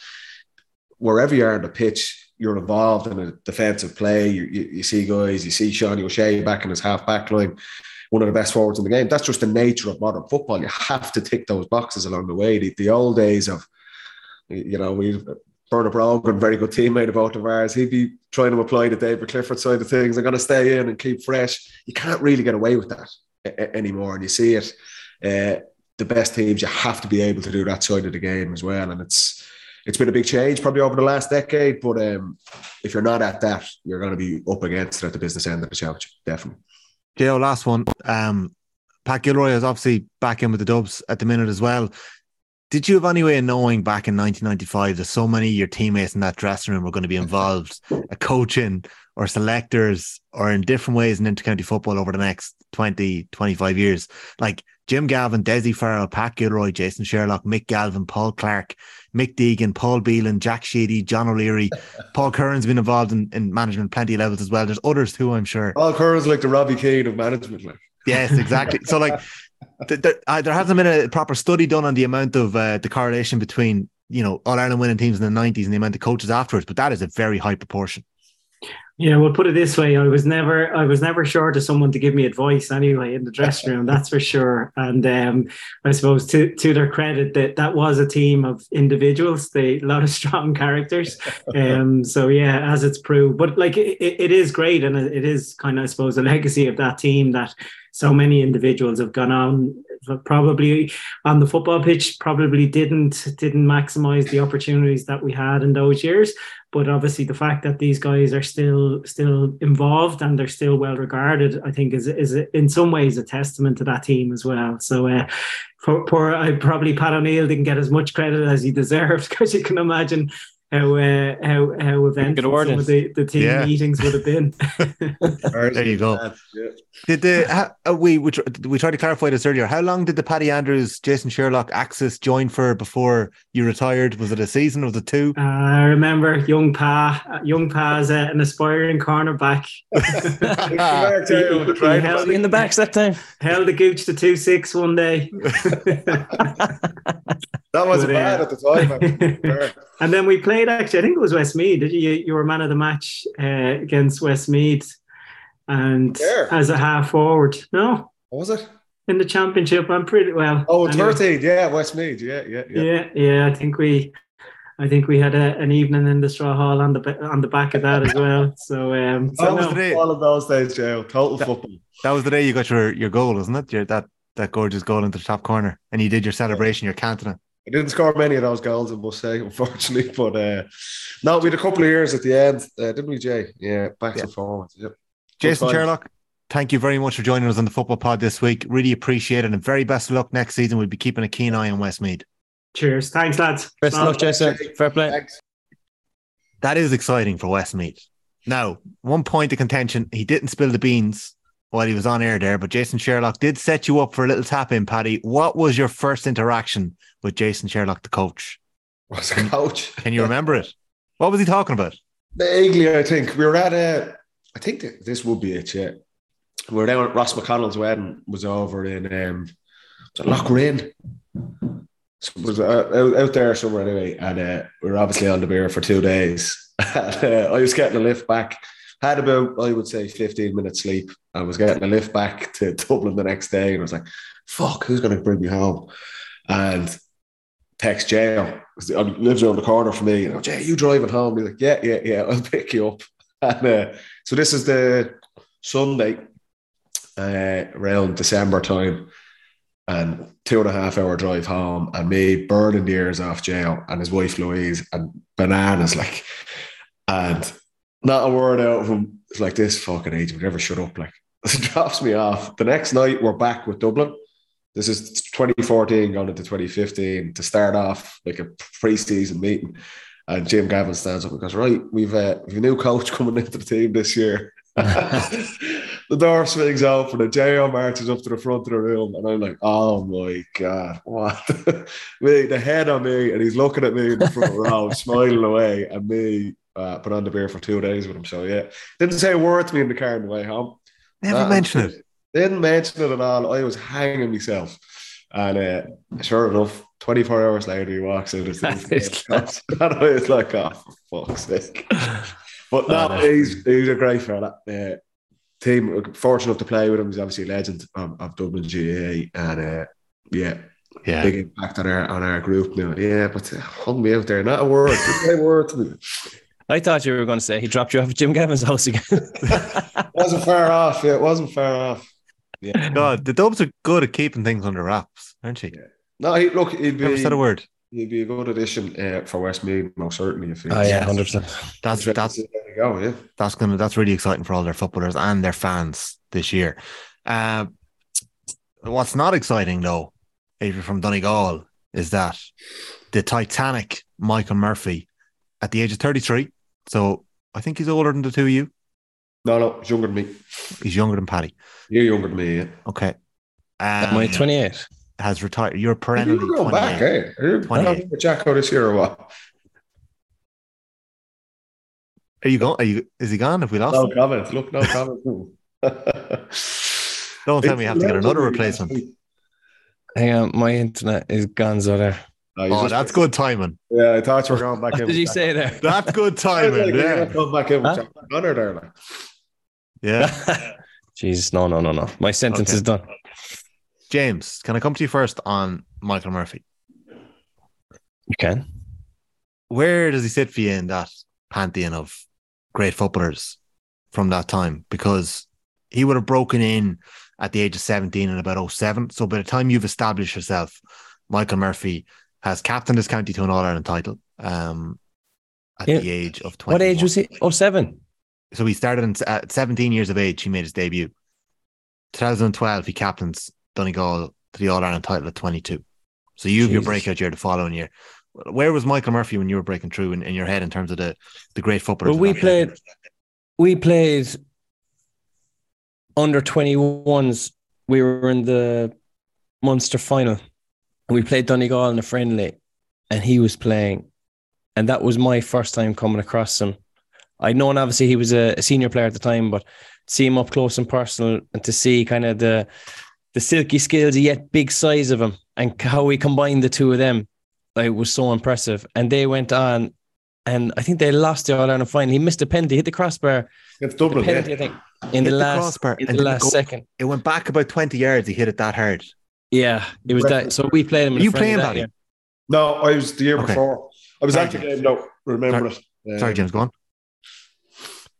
wherever you are on the pitch, you're involved in a defensive play. You, you, you see guys. You see Sean O'Shea back in his half back line, one of the best forwards in the game. That's just the nature of modern football. You have to tick those boxes along the way. The, the old days of, you know, we've Bernard Brogan, very good teammate of both of ours. He'd be trying to apply the David Clifford side of things. I'm going to stay in and keep fresh. You can't really get away with that a- anymore. And you see it, uh, the best teams, you have to be able to do that side of the game as well. And it's it's been a big change probably over the last decade. But um, if you're not at that, you're going to be up against it at the business end of the challenge, definitely. Joe, last one. Um, Pat Gilroy is obviously back in with the Dubs at the minute as well. Did you have any way of knowing back in nineteen ninety-five that so many of your teammates in that dressing room were going to be involved, a coaching or selectors or in different ways in intercounty football over the next twenty, twenty-five years? Like Jim Gavin, Desi Farrell, Pat Gilroy, Jason Sherlock, Mick Galvin, Paul Clark, Mick Deegan, Paul Beelan, Jack Sheedy, John O'Leary. Paul Curran's been involved in, in management plenty of levels as well. There's others too, I'm sure. Paul Curran's like the Robbie Keane of management. Like. Yes, exactly. So like, There, uh, there hasn't been a proper study done on the amount of uh, the correlation between, you know, All-Ireland winning teams in the nineties and the amount of coaches afterwards, but that is a very high proportion. Yeah, we'll put it this way. I was never I was never short of someone to give me advice anyway in the dressing room, that's for sure. And um, I suppose to, to their credit, that that was a team of individuals, they, a lot of strong characters. Um, so, yeah, as it's proved. But, like, it, it is great, and it is kind of, I suppose, a legacy of that team that so many individuals have gone on, probably on the football pitch, probably didn't didn't maximise the opportunities that we had in those years. But obviously the fact that these guys are still still involved and they're still well regarded, I think is is in some ways a testament to that team as well. So uh, poor, poor I probably Pat O'Neill didn't get as much credit as he deserved, because you can imagine how uh, how how eventful some of the, the team yeah. meetings would have been. There you go. Did the how, we we we tried to clarify this earlier? How long did the Paddy Andrews, Jason Sherlock axis join for before you retired? Was it a season? Was it two? Uh, I remember young Pa, young Pa's uh, an aspiring cornerback. he, he in the backs that time. Held the gooch to two six one day. That wasn't but, bad uh, at the time. And then we played, actually, I think it was Westmeath. Did you? You were man of the match uh, against Westmeath, and yeah. as a half forward. No, what was it in the championship? I'm pretty well. Oh, anyway. thirteen, yeah, Westmeath, yeah, yeah, yeah, yeah, yeah. I think we, I think we had a, an evening in the Straw Hall on the on the back of that as well. So, um, so that was no. the day. All of those days, Joe. Total that, football. That was the day you got your your goal, isn't it? Your that that gorgeous goal into the top corner, and you did your celebration, your cantina. I didn't score many of those goals, I must say, unfortunately. But uh, no, we had a couple of years at the end, uh, didn't we, Jay? Yeah, back yeah. and forth. Yep. Jason Sherlock, thank you very much for joining us on the Football Pod this week. Really appreciate it, and very best of luck next season. We'll be keeping a keen eye on Westmeath. Cheers. Thanks, lads. Best of luck, Jason. Fair play. Thanks. That is exciting for Westmeath. Now, one point of contention, he didn't spill the beans while he was on air there, but Jason Sherlock did set you up for a little tap-in, Paddy. What was your first interaction with Jason Sherlock, the coach? Was the coach? Can you remember it? What was he talking about? Vaguely, I think. We were at a... I think th- this would be it, yeah. We were down at Ross McConnell's wedding. Was over in... Um, was it Loughrane? So it was out, out there somewhere anyway. And uh, we were obviously on the beer for two days. and, uh, I was getting a lift back. Had about, I would say, fifteen minutes sleep. I was getting a lift back to Dublin the next day. And I was like, fuck, who's going to bring me home? And... text Jay, he lives around the corner from me. You know, Jay, you driving home? He's like, yeah, yeah, yeah, I'll pick you up. And uh, so this is the Sunday uh, around December time, and two and a half hour drive home, and me burning the ears off Jay and his wife Louise and bananas, like, and not a word out of him. It's like, this fucking agent would never shut up. Like, it drops me off. The next night, we're back with Dublin. This is twenty fourteen going into twenty fifteen to start off like a pre-season meeting. And Jim Gavin stands up and goes, right, we've, uh, we've a new coach coming into the team this year. The door swings open and J O marches up to the front of the room. And I'm like, oh my God, what? me, the head on me, and he's looking at me in the front row, smiling away, and me uh, put on the beer for two days with him. So yeah, didn't say a word to me in the car on the way home. Never uh, mentioned it. Didn't mention it at all. I was hanging myself. And uh, sure enough, twenty-four hours later, he walks in. And I was like, oh, for fuck's sake. But no, oh, he's, he's a great fella. Uh, team, fortunate enough to play with him. He's obviously a legend of, of Dublin G A A. And uh, yeah, yeah, big impact on our, on our group now. Yeah, but uh, hung me out there. Not a word. Not a word to me. I thought you were going to say he dropped you off at Jim Gavin's house again. It wasn't far off. Yeah, it wasn't far off. Yeah. God, the Dubs are good at keeping things under wraps, aren't they? Yeah. No, he, look, he'd be, never said a word. He'd be a good addition uh, for Westmeath, most certainly. If he oh yeah, hundred percent. That's that's there you go. Yeah, that's gonna that's really exciting for all their footballers and their fans this year. Uh, What's not exciting, though, Adrian, from Donegal, is that the Titanic Michael Murphy, at the age of thirty-three, so I think he's older than the two of you. No, no, he's younger than me. He's younger than Paddy. You're younger than me, yeah. Okay. Um, Am I twenty-eight? Has retired. You're perennially You're going back, eh? You're going with Jacko this year or what? Are you gone? Are you? Is he gone? Have we lost No him? Comment. Look, no comment. Don't tell me you have to get another replacement. Hang on, my internet is gonzo there. No, oh, that's good timing. Yeah, I thought you were going back in. Did you Jack. Say that? That's good timing. Yeah, going back in with huh? Connor there. Like. Yeah. Jesus, no, no, no, no. My sentence okay. is done. James, can I come to you first on Michael Murphy? You can. Where does he sit for you in that pantheon of great footballers from that time? Because he would have broken in at the age of seventeen in about oh seven. So by the time you've established yourself, Michael Murphy has captained his county to an All-Ireland title um, at yeah. the age of twenty-one. What age was he? oh seven. So he started in, at seventeen years of age, he made his debut. twenty twelve, he captains Donegal to the All-Ireland title at twenty-two. So you have your breakout year the following year. Where was Michael Murphy when you were breaking through in, in your head in terms of the, the great footballers? Well, we played, we played under twenty-ones. We were in the Munster final. We played Donegal in a friendly, and he was playing, and that was my first time coming across him. I'd known obviously he was a senior player at the time, but to see him up close and personal, and to see kind of the the silky skills yet big size of him, and how we combined the two of them, like, it was so impressive. And they went on, and I think they lost the All Ireland final. He missed a penalty, hit the crossbar. It's Dublin, the penalty, yeah. I think in hit the last the crossbar, in the last second. It went back about twenty yards. He hit it that hard. Yeah, it was that. So we played him. In you playing that him? No, I was the year okay. before. I was Sorry, at the game. No, remember Sorry. it. Um, Sorry, James, go on.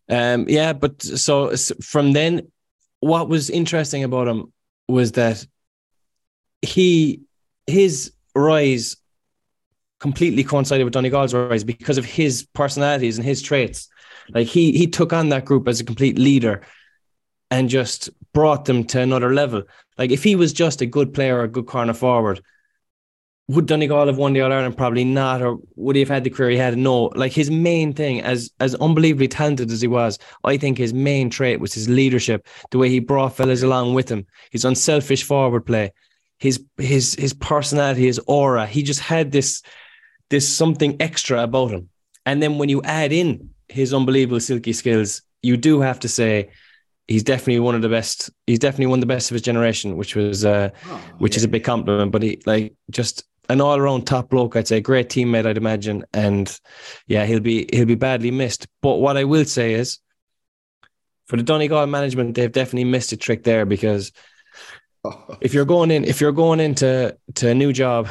Um, yeah, but so from then, what was interesting about him was that he his rise completely coincided with Donegal's rise because of his personalities and his traits. Like he he took on that group as a complete leader and just brought them to another level. Like if he was just a good player or a good corner forward, would Donegal have won the All-Ireland? Probably not. Or would he have had the career he had? No. Like his main thing, as as unbelievably talented as he was, I think his main trait was his leadership, the way he brought fellas along with him, his unselfish forward play, his his his personality, his aura. He just had this this something extra about him. And then when you add in his unbelievable silky skills, you do have to say he's definitely one of the best. He's definitely one of the best of his generation, which was, uh, oh, which yeah. is a big compliment. But he, like, just an all-around top bloke. I'd say great teammate, I'd imagine, and yeah, he'll be he'll be badly missed. But what I will say is, for the Donegal management, they've definitely missed a trick there because oh. if you're going in, if you're going into to a new job,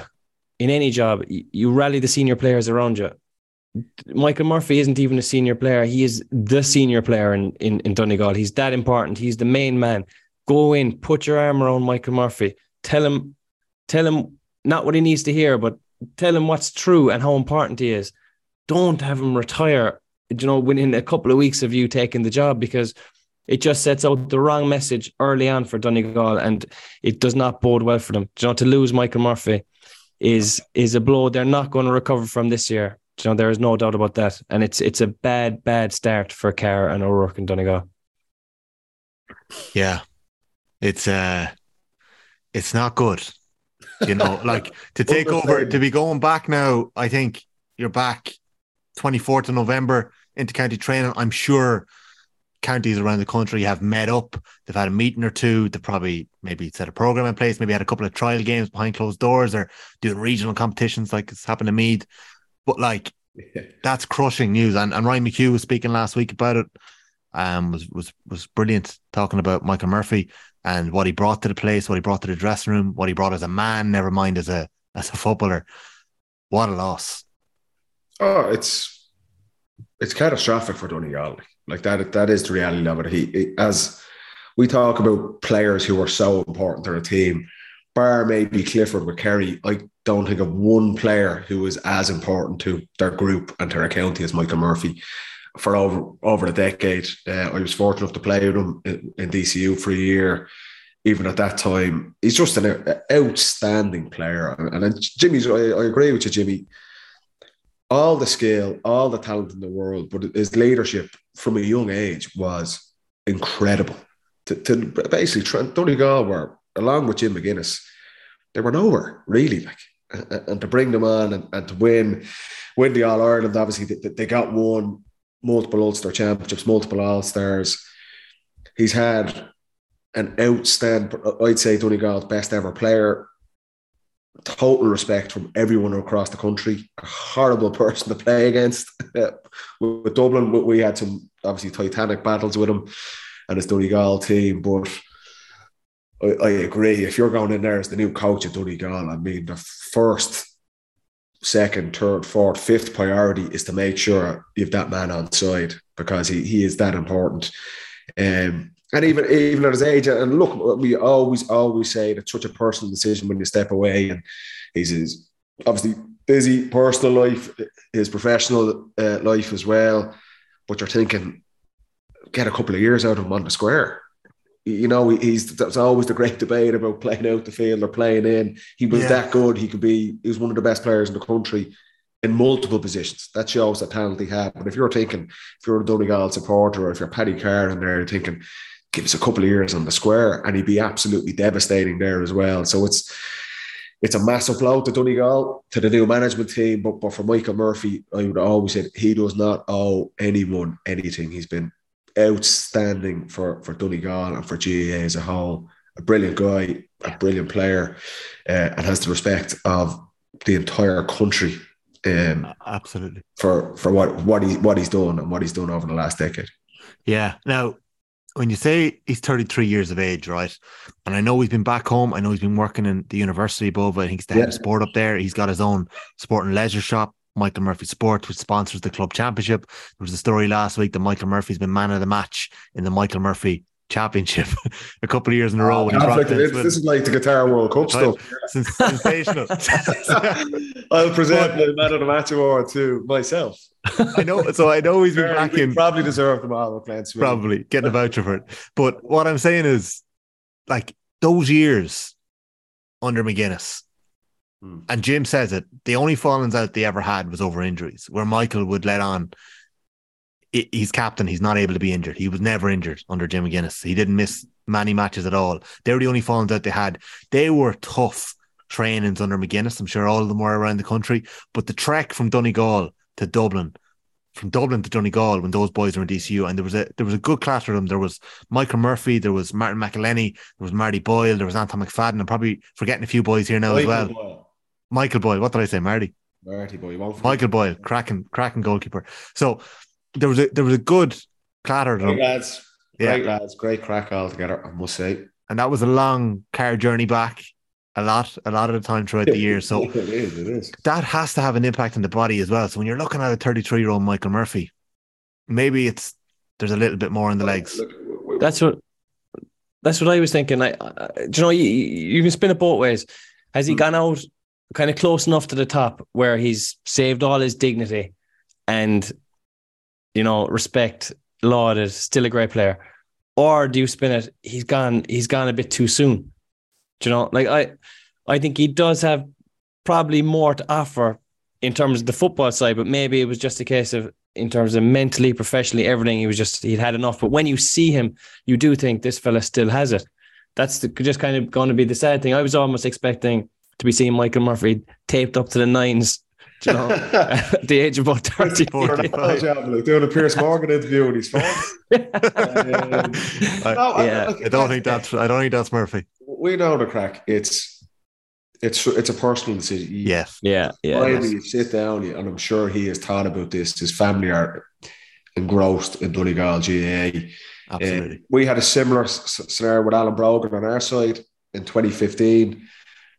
in any job, you rally the senior players around you. Michael Murphy isn't even a senior player. He is the senior player in, in, in Donegal. He's that important. He's the main man. Go in, put your arm around Michael Murphy. Tell him, tell him not what he needs to hear, but tell him what's true and how important he is. Don't have him retire, you know, within a couple of weeks of you taking the job, because it just sets out the wrong message early on for Donegal, and it does not bode well for them. You know, to lose Michael Murphy is is a blow they're not going to recover from this year. You know, there is no doubt about that. And it's it's a bad, bad start for Carr and O'Rourke and Donegal. Yeah. It's uh it's not good. You know, like to take over, to be going back now, I think you're back twenty-fourth of November into county training. I'm sure counties around the country have met up. They've had a meeting or two. They've probably maybe set a program in place, maybe had a couple of trial games behind closed doors or doing regional competitions like it's happened to Meath. But like, that's crushing news. And and Ryan McHugh was speaking last week about it. Um, was was was brilliant talking about Michael Murphy and what he brought to the place, what he brought to the dressing room, what he brought as a man. Never mind as a as a footballer. What a loss! Oh, it's it's catastrophic for Donegal. Like that that is the reality of it. He, he as we talk about players who are so important to a team. Bar maybe Clifford with Kerry, I don't think of one player who was as important to their group and to their county as Michael Murphy for over over a decade. Uh, I was fortunate enough to play with him in, in D C U for a year. even at that time, he's just an outstanding player. And, and Jimmy's, I, I agree with you, Jimmy. All the skill, all the talent in the world, but his leadership from a young age was incredible. To, to basically, Donegal were, along with Jim McGuinness, they were nowhere, really. Like, and, and to bring them on and, and to win, win the All-Ireland, obviously, they, they got one, multiple Ulster championships, multiple All-Stars. He's had an outstanding, I'd say Donegal's best ever player. Total respect from everyone across the country. A horrible person to play against. With Dublin, we had some, obviously, titanic battles with him and his Donegal team, but I, I agree, if you're going in there as the new coach of Donegal, I mean, the first, second, third, fourth, fifth priority is to make sure you have that man on side, because he, he is that important. Um, and even even at his age, and look, we always, always say that it's such a personal decision when you step away, and he's his, obviously busy personal life, his professional uh, life as well, but you're thinking, get a couple of years out of him on the square. You know, he's, that's always the great debate about playing out the field or playing in. He was yeah. that good. He could be, he was one of the best players in the country in multiple positions. That shows the talent he had. But if you're thinking, if you're a Donegal supporter or if you're Paddy Carr in there, you're thinking, give us a couple of years on the square, and he'd be absolutely devastating there as well. So it's it's a massive blow to Donegal, to the new management team. But, but for Michael Murphy, I would always say he does not owe anyone anything. He's been outstanding for, for Donegal and for G A A as a whole. A brilliant guy, a brilliant player, uh, and has the respect of the entire country. Um, Absolutely. For for what what he what he's done and what he's done over the last decade. Yeah. Now, when you say he's thirty-three years of age, right? And I know he's been back home. I know he's been working in the university above. I think he's the head of sport up there. He's got his own sport and leisure shop, Michael Murphy Sports, which sponsors the club championship. There was a story last week that Michael Murphy's been man of the match in the Michael Murphy Championship a couple of years in a row. When like the, this is like the Guitar World Cup stuff. Sensational. I'll present the man of the match award to myself. I know, so I know he's been back in. Probably deserve the Marvel Plants. Probably getting a voucher for it. But what I'm saying is, like, those years under McGuinness. And Jim says it, the only fallings out they ever had was over injuries, where Michael would let on, he's captain, he's not able to be injured. He was never injured under Jim McGuinness. He didn't miss many matches at all. They were the only fallings out they had. They were tough trainings under McGuinness. I'm sure all of them were around the country. But the trek from Donegal to Dublin, from Dublin to Donegal when those boys were in D C U, and there was a there was a good class of them. There was Michael Murphy, there was Martin McElhenney, there was Marty Boyle, there was Anton McFadden. I'm probably forgetting a few boys here now Michael as well. Boyle. Michael Boyle, what did I say, Marty? Marty Boyle, Michael Boyle, cracking, cracking goalkeeper. So there was a there was a good clatter. Great lads, yeah. great lads, great crack all together, I must say. And that was a long car journey back, a lot, a lot of the time throughout the year. So it is, it is. That has to have an impact on the body as well. So when you're looking at a thirty-three-year-old Michael Murphy, maybe it's there's a little bit more in the legs. That's what that's what I was thinking. I, I do you know you, you can spin it both ways. Has he gone out kind of close enough to the top where he's saved all his dignity and, you know, respect, lauded, still a great player? Or do you spin it, he's gone, he's gone a bit too soon? Do you know, like I, I think he does have probably more to offer in terms of the football side, but maybe it was just a case of, in terms of mentally, professionally, everything, he was just, he'd had enough. But when you see him, you do think this fella still has it. That's the, just kind of going to be the sad thing. I was almost expecting to be seeing Michael Murphy taped up to the nines, you know, at the age of about thirty-four. Doing a Piers Morgan interview with his phone. um, I, no, yeah. I, I, I don't think that's. I don't think that's Murphy. We know the crack. It's it's it's a personal decision. You, yes. Yeah. Yeah. Finally, yes. You sit down, and I'm sure he has thought about this. His family are engrossed in Donegal G A A. Absolutely. Uh, we had a similar scenario with Alan Brogan on our side in twenty fifteen.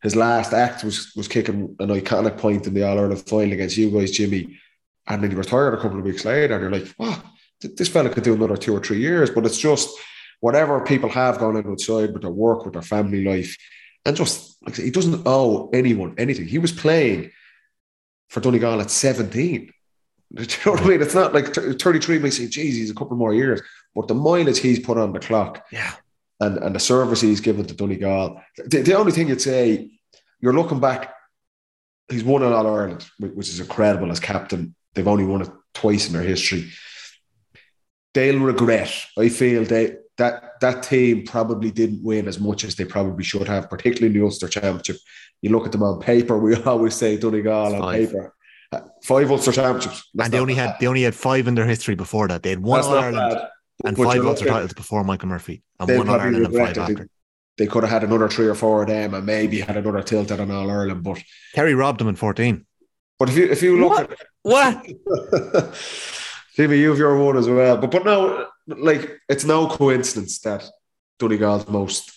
His last act was was kicking an iconic point in the All-Ireland final against you guys, Jimmy. And then he retired a couple of weeks later. And you're like, oh, this fella could do another two or three years. But it's just whatever people have gone in outside with their work, with their family life. And just, like I said, he doesn't owe anyone anything. He was playing for Donegal at seventeen. Do you know what I mean? It's not like thirty-three may say, geez, he's a couple more years. But the mileage he's put on the clock. Yeah. and, and the service he's given to Donegal. The, the only thing you'd say, you're looking back, he's won an All-Ireland, which is incredible as captain. They've only won it twice in their history. They'll regret, I feel, they, that that team probably didn't win as much as they probably should have, particularly in the Ulster Championship. You look at them on paper, we always say Donegal five. on paper. Uh, five Ulster Championships. That's and they only bad. had they only had five in their history before that. They had one All-Ireland and but five Ulster titles before Michael Murphy and one All-Ireland and five after. They, they could have had another three or four of them and maybe had another tilt at an All-Ireland. But Kerry robbed them in fourteen. But if you if you look what? at... What? Jimmy, you have your one as well. But but no, like, it's no coincidence that Donegal's most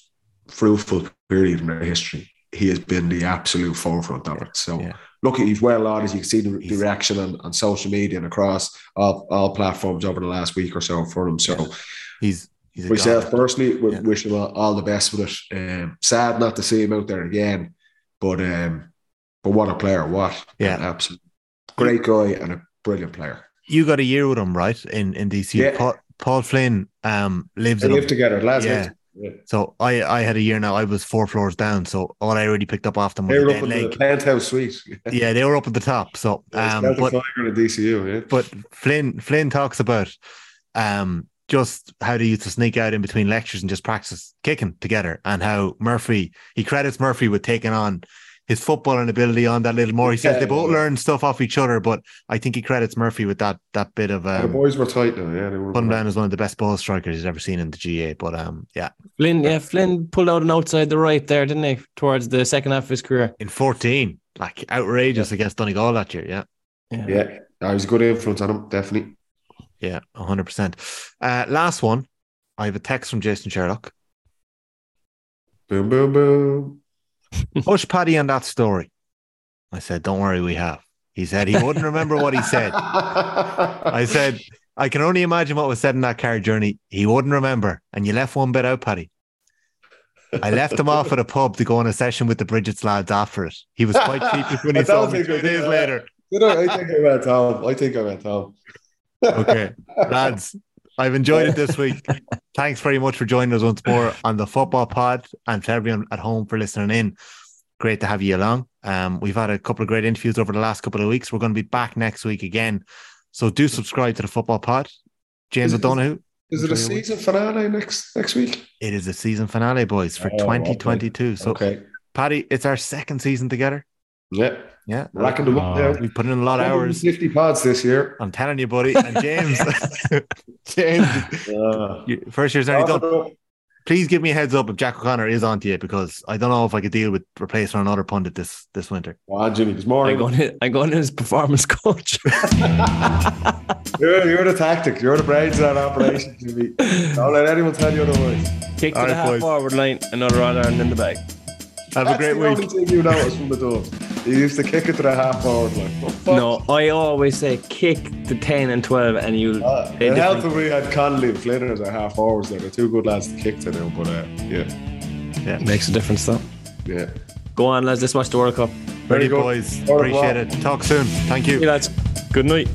fruitful period in their history, he has been the absolute forefront of it. So yeah. look, he's well on, as you can see the, the reaction on, on social media and across all, all platforms over the last week or so for him. So yeah. he's, he's myself personally yeah. wish him all, all the best with it. Um, sad not to see him out there again, but um, but what a player! What yeah, an absolute great guy and a brilliant player. You got a year with him, right? In in D C, yeah. Paul, Paul Flynn um lives. They live him. together. Last yeah. Night. Yeah. So I, I had a year now. I was four floors down. So all I already picked up off them was they were up in the penthouse suite. Yeah, they were up at the top. So um, but, D C U, yeah. but Flynn Flynn talks about um just how they used to sneak out in between lectures and just practice kicking together, and how Murphy he credits Murphy with taking on his footballing ability on that little more. He says yeah, they both yeah. learned stuff off each other, but I think he credits Murphy with that that bit of. Um, the boys were tight though, yeah. They were. Down is one of the best ball strikers he's ever seen in the G A A, but um, yeah. Flynn, yeah, Flynn pulled out an outside the right there, didn't he? Towards the second half of his career in fourteen, like outrageous yeah. against Donegal that year, yeah. Yeah, yeah. I was a good influence on him, definitely. Yeah, a hundred percent. Uh, last one, I have a text from Jason Sherlock. Boom, boom, boom. Push Paddy on that story. I said, don't worry, we have. He said he wouldn't remember what he said. I said, I can only imagine what was said in that car journey. He wouldn't remember. And you left one bit out, Paddy. I left him off at a pub to go on a session with the Bridget's lads after it. He was quite cheap when he saw me two days that. later. You know, I think I went home. I think I went home. Okay, lads. I've enjoyed it this week. Thanks very much for joining us once more on the Football Pod, and to everyone at home for listening in. Great to have you along. Um, we've had a couple of great interviews over the last couple of weeks. We're going to be back next week again. So do subscribe to the Football Pod. James O'Donoghue. Is it a season week. finale next next week? It is a season finale, boys, for oh, twenty twenty-two. Okay. So, okay. Paddy, it's our second season together. Yeah, yeah, racking them up there. We put in a lot of hours. Fifty pods this year. I'm telling you, buddy. And James, James, uh, first year's already done. Please give me a heads up if Jack O'Connor is on to you, because I don't know if I could deal with replacing another pundit this this winter. Wow, Jimmy, this morning I'm going to, I'm going to his performance coach. you're, you're the tactic. You're the brains of that operation, Jimmy. Don't let anyone tell you otherwise. Kick to All the right, half boys. forward line, another all iron in the bag. Have That's a great the week. Only thing you notice from the Dubs. He used to kick it to the half forward line. No, I always say kick the ten and twelve, and you'll. Uh, it helped that we had Connolly and Flynn as our half forwards there. They're two good lads to kick to now, but uh, yeah, yeah, makes a difference though. Yeah, go on, lads. Let's watch the World Cup. Very good, boys. Appreciate it. Talk soon. Thank you. Hey, lads. Good night.